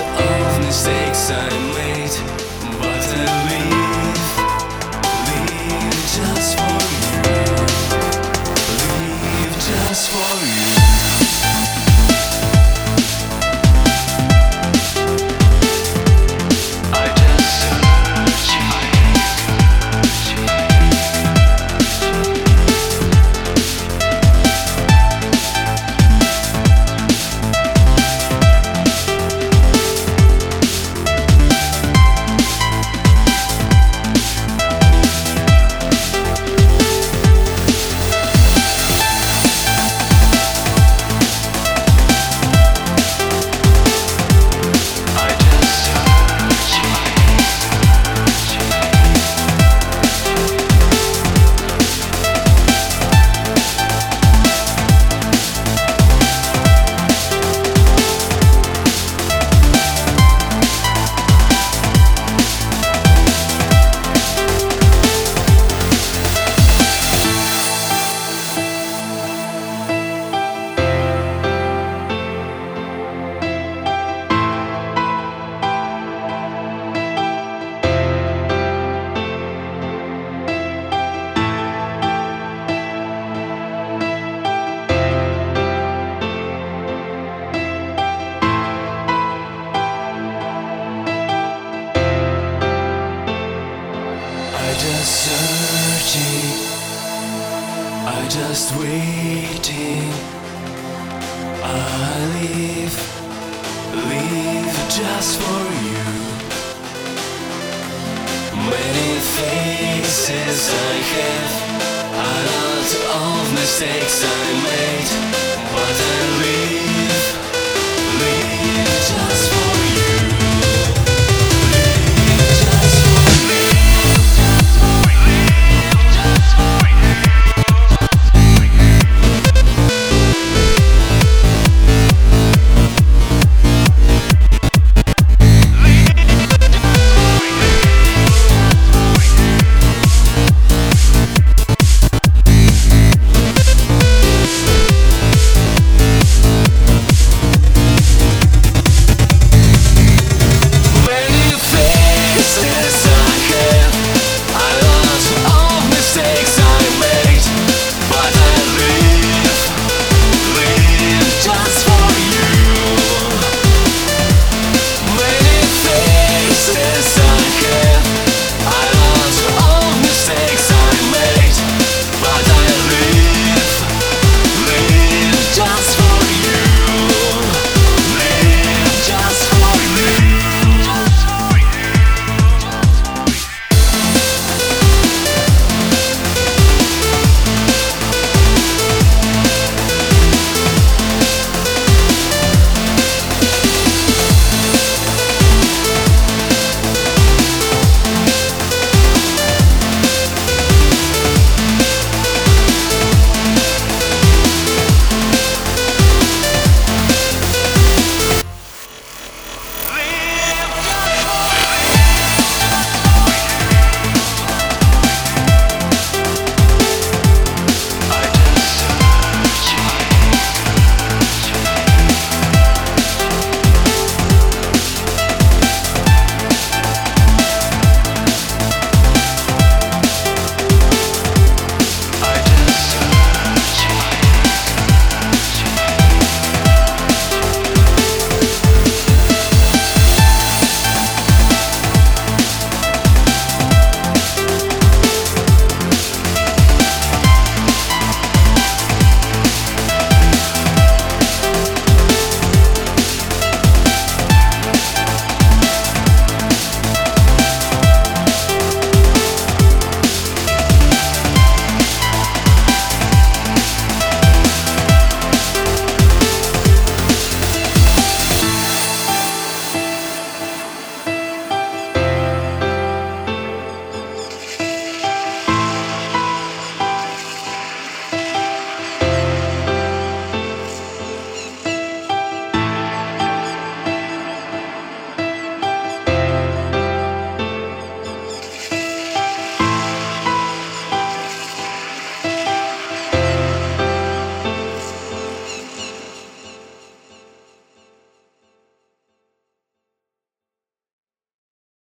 Because of mistakes I made, but I leave just for you, leave just for you. Just searching, I just waiting. I leave just for you. Many faces I have, a lot of mistakes I made, but I leave.